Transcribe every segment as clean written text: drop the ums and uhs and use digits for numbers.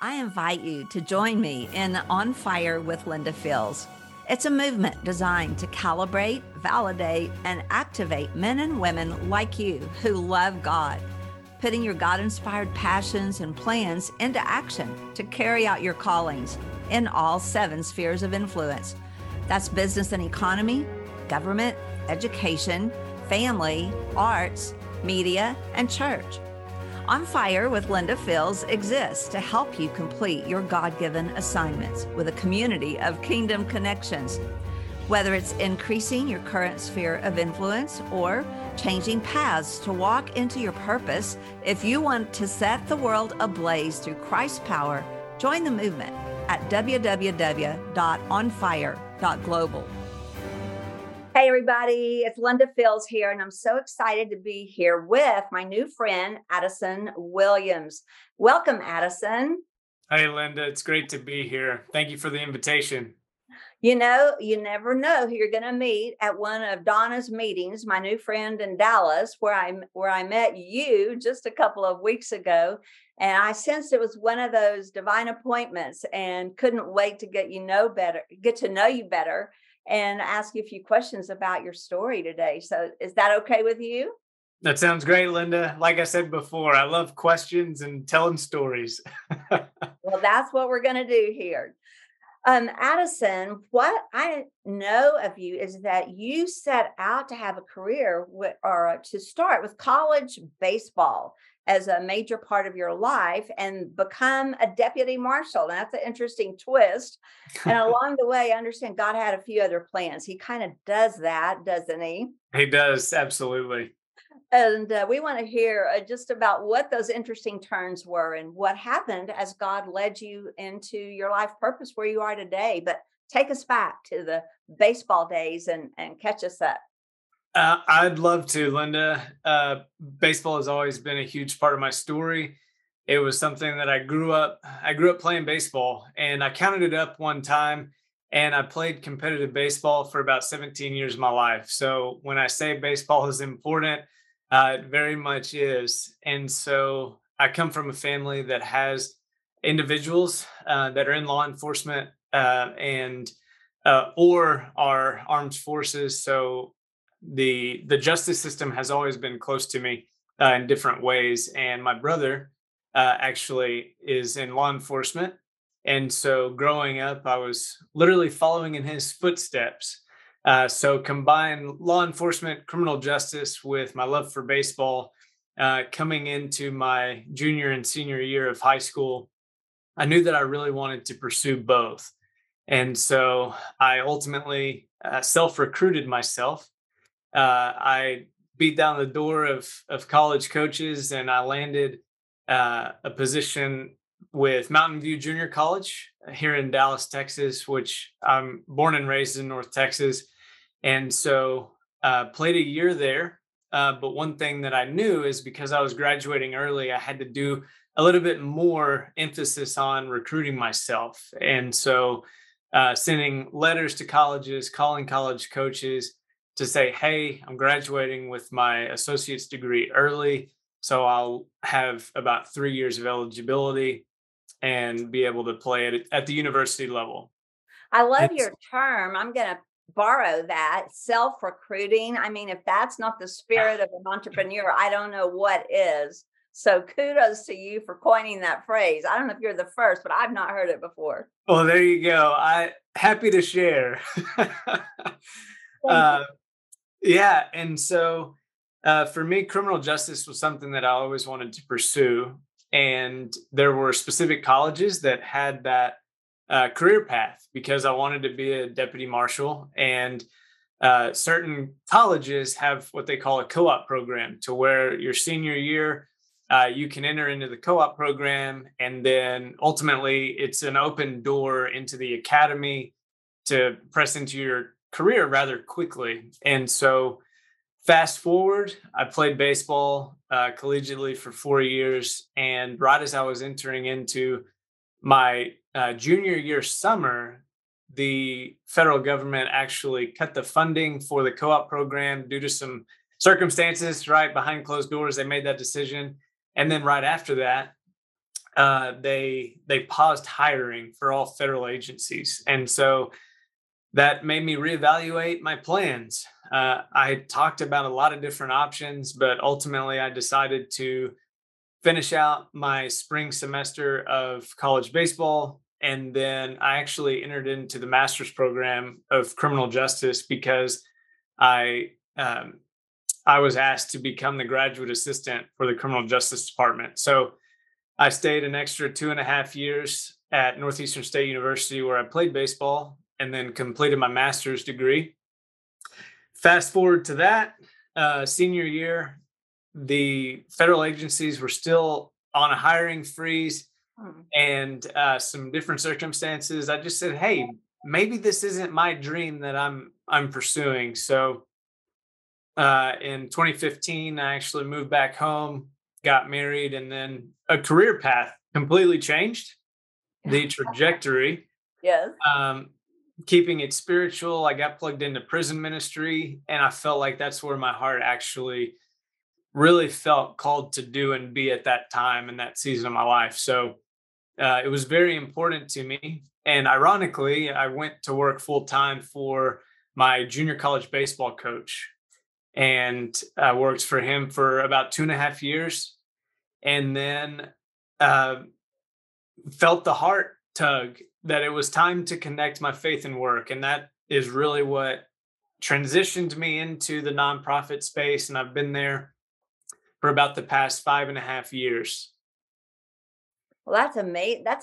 I invite you to join me in On Fire with Linda Fields. It's a movement designed to calibrate, validate, and activate men and women like you who love God, putting your God-inspired passions and plans into action to carry out your callings in all 7 spheres of influence. That's business and economy, government, education, family, arts, media, and church. On Fire with Linda Fields exists to help you complete your God-given assignments with a community of kingdom connections. Whether it's increasing your current sphere of influence or changing paths to walk into your purpose, if you want to set the world ablaze through Christ's power, join the movement at www.onfire.global. Hey everybody, it's Linda Fields here, and I'm so excited to be here with my new friend, Addison Williams. Welcome, Addison. Hey Linda, it's great to be here. Thank you for the invitation. You know, you never know who you're going to meet at one of Donna's meetings, my new friend in Dallas, where I met you just a couple of weeks ago. And I sensed it was one of those divine appointments and couldn't wait to get to know you better. And ask you a few questions about your story today. So is that okay with you? That sounds great, Linda. Like I said before, I love questions and telling stories. Well, that's what we're going to do here. Addison, what I know of you is that you set out to have a career to start with college baseball as a major part of your life and become a deputy marshal. And that's an interesting twist. And along the way, I understand God had a few other plans. He kind of does that, doesn't he? He does. Absolutely. And we want to hear just about what those interesting turns were and what happened as God led you into your life purpose where you are today. But take us back to the baseball days and catch us up. I'd love to, Linda. Baseball has always been a huge part of my story. It was something that I grew up playing baseball, and I counted it up one time, and I played competitive baseball for about 17 years of my life. So when I say baseball is important, it very much is. And so I come from a family that has individuals that are in law enforcement and or are armed forces. So the justice system has always been close to me in different ways. And my brother actually is in law enforcement. And so growing up, I was literally following in his footsteps. So combine law enforcement, criminal justice with my love for baseball. Coming into my junior and senior year of high school, I knew that I really wanted to pursue both. And so I ultimately self-recruited myself. I beat down the door of college coaches, and I landed a position with Mountain View Junior College here in Dallas, Texas, which I'm born and raised in North Texas. And so played a year there. But one thing that I knew is because I was graduating early, I had to do a little bit more emphasis on recruiting myself. And so sending letters to colleges, calling college coaches to say, hey, I'm graduating with my associate's degree early. So I'll have about 3 years of eligibility and be able to play at the university level. I love your term. I'm going to borrow that, self-recruiting. I mean, if that's not the spirit of an entrepreneur, I don't know what is. So kudos to you for coining that phrase. I don't know if you're the first, but I've not heard it before. Well, there you go. I'm happy to share. Yeah. And so for me, criminal justice was something that I always wanted to pursue. And there were specific colleges that had that career path because I wanted to be a deputy marshal. And certain colleges have what they call a co-op program to where your senior year, you can enter into the co-op program. And then ultimately, it's an open door into the academy to press into your career rather quickly. And so fast forward, I played baseball collegiately for 4 years. And right as I was entering into my junior year summer, the federal government actually cut the funding for the co-op program due to some circumstances, right behind closed doors. They made that decision. And then right after that, they paused hiring for all federal agencies. And so that made me reevaluate my plans. I talked about a lot of different options, but ultimately I decided to finish out my spring semester of college baseball. And then I actually entered into the master's program of criminal justice because I was asked to become the graduate assistant for the criminal justice department. So I stayed an extra 2.5 years at Northeastern State University where I played baseball and then completed my master's degree. Fast forward to that senior year, the federal agencies were still on a hiring freeze and some different circumstances. I just said, hey, maybe this isn't my dream that I'm pursuing. So in 2015, I actually moved back home, got married, and then a career path completely changed the trajectory. Yes. Keeping it spiritual, I got plugged into prison ministry, and I felt like that's where my heart actually really felt called to do and be at that time and that season of my life. So it was very important to me. And ironically, I went to work full time for my junior college baseball coach. And I worked for him for about 2.5 years and then felt the heart tug that it was time to connect my faith and work. And that is really what transitioned me into the nonprofit space. And I've been there for about the past 5.5 years. Well, that's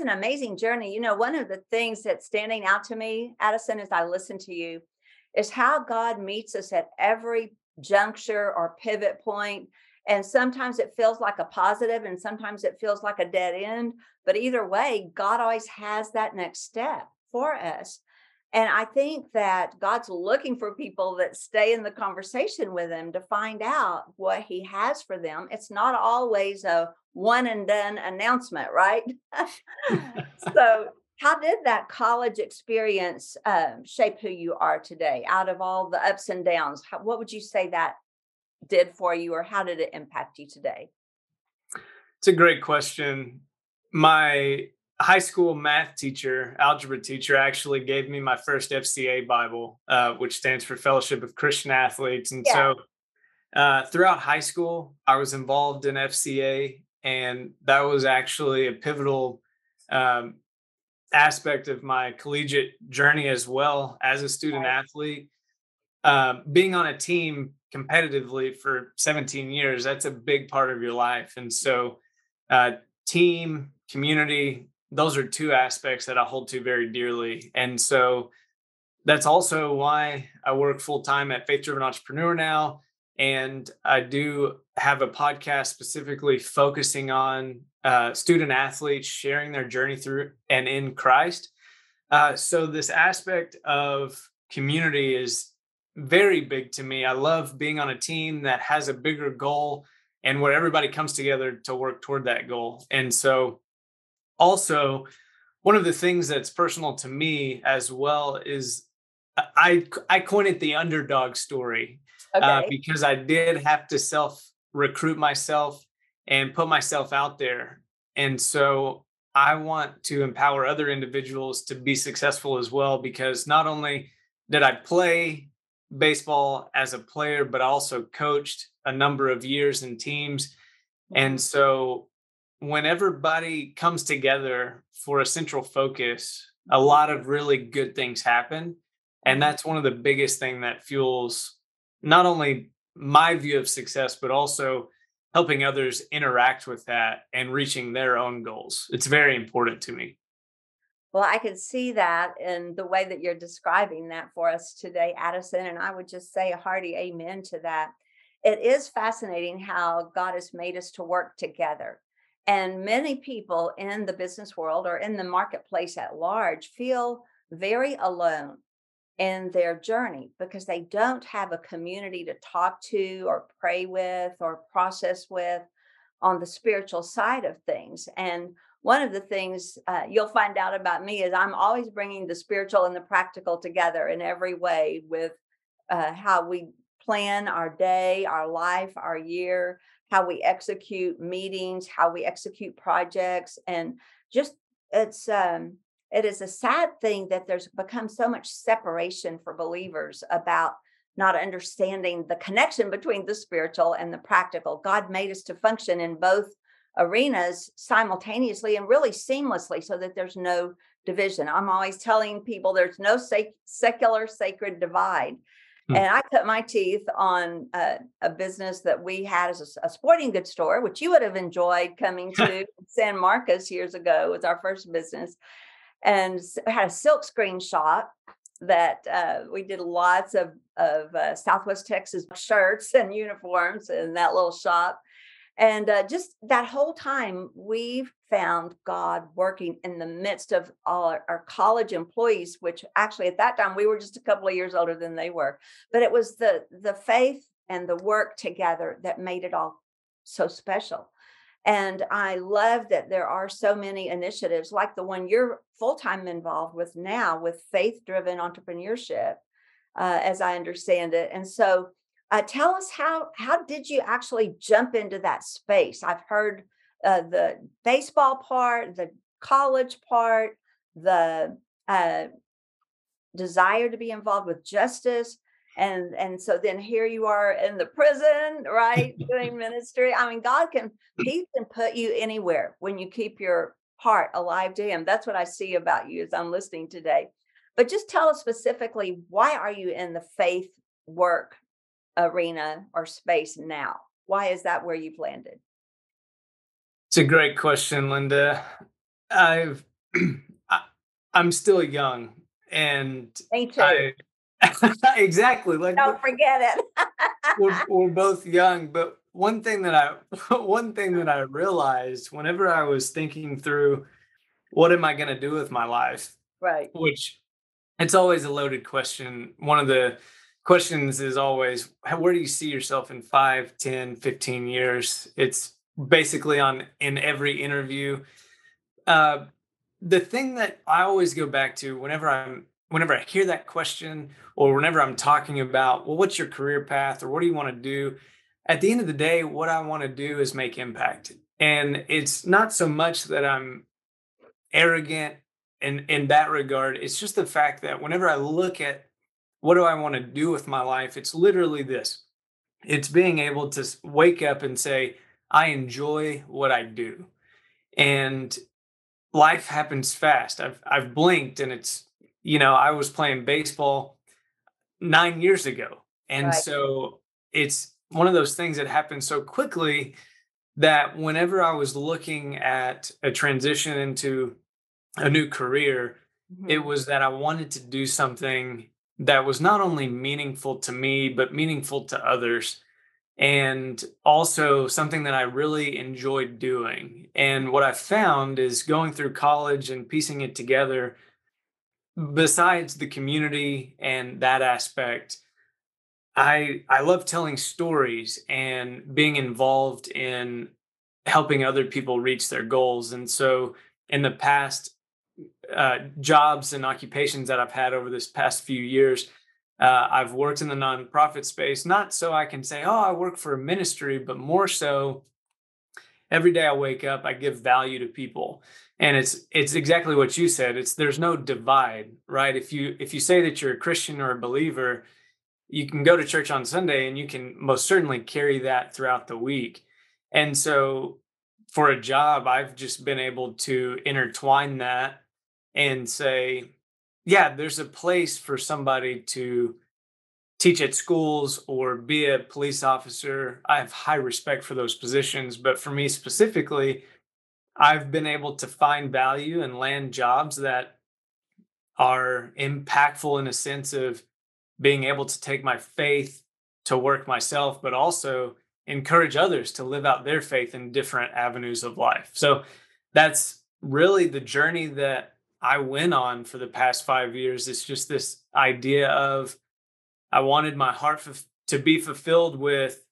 an amazing journey. You know, one of the things that's standing out to me, Addison, as I listen to you, is how God meets us at every juncture or pivot point. And sometimes it feels like a positive and sometimes it feels like a dead end. But either way, God always has that next step for us. And I think that God's looking for people that stay in the conversation with him to find out what he has for them. It's not always a one and done announcement, right? So how did that college experience shape who you are today? Out of all the ups and downs, what would you say that did for you, or how did it impact you today? It's a great question. My high school math teacher, algebra teacher, actually gave me my first FCA Bible, which stands for Fellowship of Christian Athletes. And so throughout high school, I was involved in FCA, and that was actually a pivotal aspect of my collegiate journey as well as a student athlete. Being on a team competitively for 17 years, that's a big part of your life. And so team, community, those are two aspects that I hold to very dearly. And so that's also why I work full-time at Faith Driven Entrepreneur now. And I do have a podcast specifically focusing on student athletes sharing their journey through and in Christ. So this aspect of community is very big to me. I love being on a team that has a bigger goal and where everybody comes together to work toward that goal. And so also one of the things that's personal to me as well is I coined it the underdog story because I did have to self-recruit myself and put myself out there. And so I want to empower other individuals to be successful as well, because not only did I play baseball as a player, but I also coached a number of years in teams. And so when everybody comes together for a central focus, a lot of really good things happen. And that's one of the biggest things that fuels not only my view of success, but also helping others interact with that and reaching their own goals. It's very important to me. Well, I can see that in the way that you're describing that for us today, Addison, and I would just say a hearty amen to that. It is fascinating how God has made us to work together. And many people in the business world or in the marketplace at large feel very alone in their journey because they don't have a community to talk to or pray with or process with on the spiritual side of things. And one of the things you'll find out about me is I'm always bringing the spiritual and the practical together in every way with how we plan our day, our life, our year, how we execute meetings, how we execute projects. And just it is a sad thing that there's become so much separation for believers about not understanding the connection between the spiritual and the practical. God made us to function in both arenas simultaneously and really seamlessly so that there's no division. I'm always telling people there's no secular sacred divide. And I cut my teeth on a business that we had as a sporting goods store, which you would have enjoyed coming to San Marcos years ago. It was our first business, and had a silkscreen shop that we did lots of Southwest Texas shirts and uniforms in that little shop. And just that whole time, we've found God working in the midst of all our college employees, which actually at that time, we were just a couple of years older than they were. But it was the faith and the work together that made it all so special. And I love that there are so many initiatives like the one you're full-time involved with now with faith-driven entrepreneurship, as I understand it. And so tell us how did you actually jump into that space? I've heard the baseball part, the college part, the desire to be involved with justice, and so then here you are in the prison, right, doing ministry. I mean, He can put you anywhere when you keep your heart alive to Him. That's what I see about you as I'm listening today. But just tell us specifically, why are you in the faith work arena or space now? Why is that where you've landed? It's a great question, Linda. I'm still young, and me too. Exactly. Like, don't forget it. we're both young, but one thing that I realized whenever I was thinking through, what am I going to do with my life? Right. Which it's always a loaded question. One of the questions is always, where do you see yourself in 5, 10, 15 years? It's basically in every interview. The thing that I always go back to whenever I hear that question, or whenever I'm talking about, well, what's your career path, or what do you want to do? At the end of the day, what I want to do is make impact. And it's not so much that I'm arrogant in that regard. It's just the fact that whenever I look at what do I want to do with my life, it's literally this. It's being able to wake up and say, I enjoy what I do. And life happens fast. I've blinked, and it's, I was playing baseball 9 years ago. And right. So it's one of those things that happened so quickly that whenever I was looking at a transition into a new career, It was that I wanted to do something that was not only meaningful to me, but meaningful to others, and also something that I really enjoyed doing. And what I found is going through college and piecing it together, besides the community and that aspect, I love telling stories and being involved in helping other people reach their goals. And so in the past, jobs and occupations that I've had over this past few years, I've worked in the nonprofit space, not so I can say, I work for a ministry, but more so every day I wake up, I give value to people. And it's exactly what you said. There's no divide, right? If you say that you're a Christian or a believer, you can go to church on Sunday and you can most certainly carry that throughout the week. And so for a job, I've just been able to intertwine that and say, yeah, there's a place for somebody to teach at schools or be a police officer. I have high respect for those positions. But for me specifically, I've been able to find value and land jobs that are impactful in a sense of being able to take my faith to work myself, but also encourage others to live out their faith in different avenues of life. So that's really the journey that I went on for the past 5 years. It's just this idea of, I wanted my heart to be fulfilled with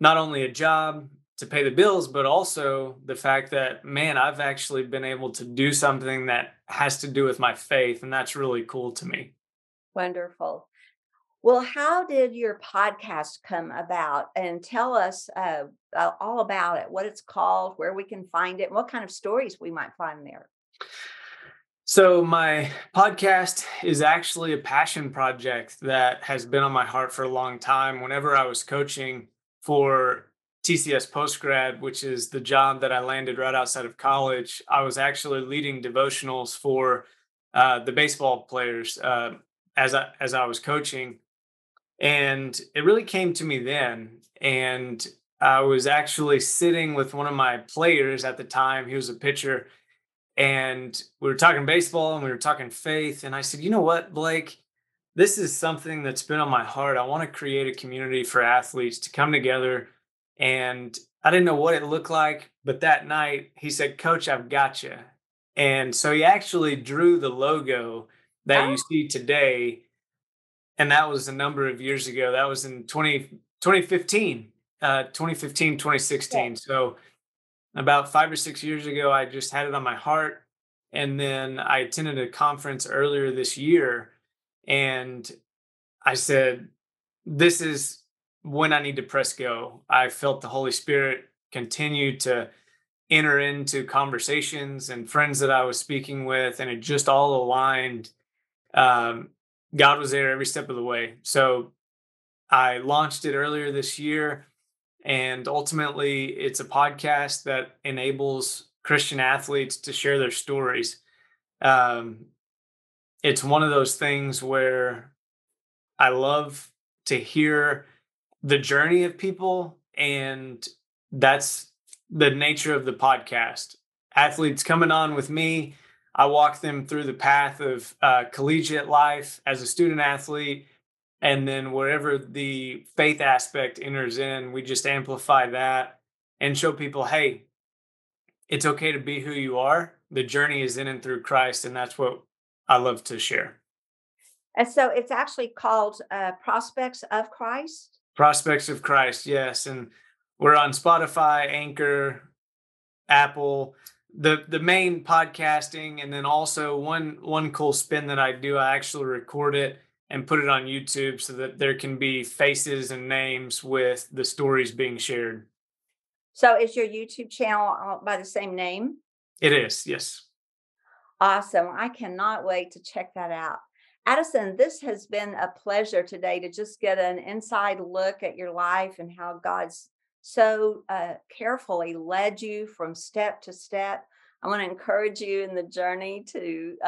not only a job to pay the bills, but also the fact that, man, I've actually been able to do something that has to do with my faith. And that's really cool to me. Wonderful. Well, how did your podcast come about? And tell us all about it, what it's called, where we can find it, and what kind of stories we might find there. So my podcast is actually a passion project that has been on my heart for a long time. Whenever I was coaching for TCS Postgrad, which is the job that I landed right outside of college, I was actually leading devotionals for the baseball players as I was coaching. And it really came to me then. And I was actually sitting with one of my players at the time. He was a pitcher. And we were talking baseball and we were talking faith. And I said, you know what, Blake, this is something that's been on my heart. I want to create a community for athletes to come together. And I didn't know what it looked like. But that night he said, Coach, I've got you. And so he actually drew the logo that you see today. And that was a number of years ago. That was in 2016. So about 5 or 6 years ago, I just had it on my heart. And then I attended a conference earlier this year. And I said, this is when I need to press go. I felt the Holy Spirit continue to enter into conversations and friends that I was speaking with. And it just all aligned. God was there every step of the way. So I launched it earlier this year. And ultimately, it's a podcast that enables Christian athletes to share their stories. It's one of those things where I love to hear the journey of people. And that's the nature of the podcast. Athletes coming on with me, I walk them through the path of collegiate life as a student athlete. And then wherever the faith aspect enters in, we just amplify that and show people, hey, it's okay to be who you are. The journey is in and through Christ. And that's what I love to share. And so it's actually called Prospects of Christ? Prospects of Christ, yes. And we're on Spotify, Anchor, Apple, the main podcasting. And then also one cool spin that I do, I actually record it and put it on YouTube so that there can be faces and names with the stories being shared. So is your YouTube channel by the same name? It is, yes. Awesome. I cannot wait to check that out. Addison, this has been a pleasure today to just get an inside look at your life and how God's so carefully led you from step to step. I want to encourage you in the journey to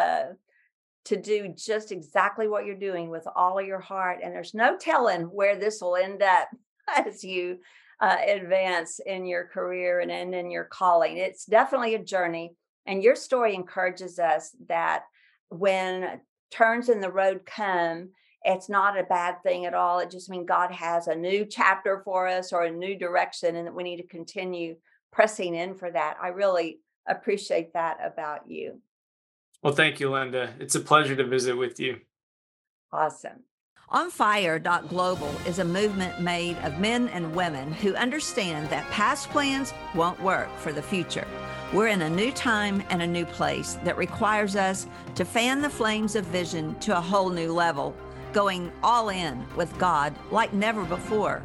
do just exactly what you're doing with all of your heart. And there's no telling where this will end up as you advance in your career and in your calling. It's definitely a journey. And your story encourages us that when turns in the road come, it's not a bad thing at all. It just means God has a new chapter for us or a new direction, and that we need to continue pressing in for that. I really appreciate that about you. Well, thank you, Linda. It's a pleasure to visit with you. Awesome. OnFire.global is a movement made of men and women who understand that past plans won't work for the future. We're in a new time and a new place that requires us to fan the flames of vision to a whole new level, going all in with God like never before.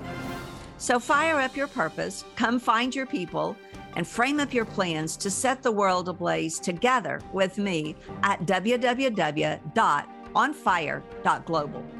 So fire up your purpose, come find your people, and frame up your plans to set the world ablaze together with me at www.onfire.global.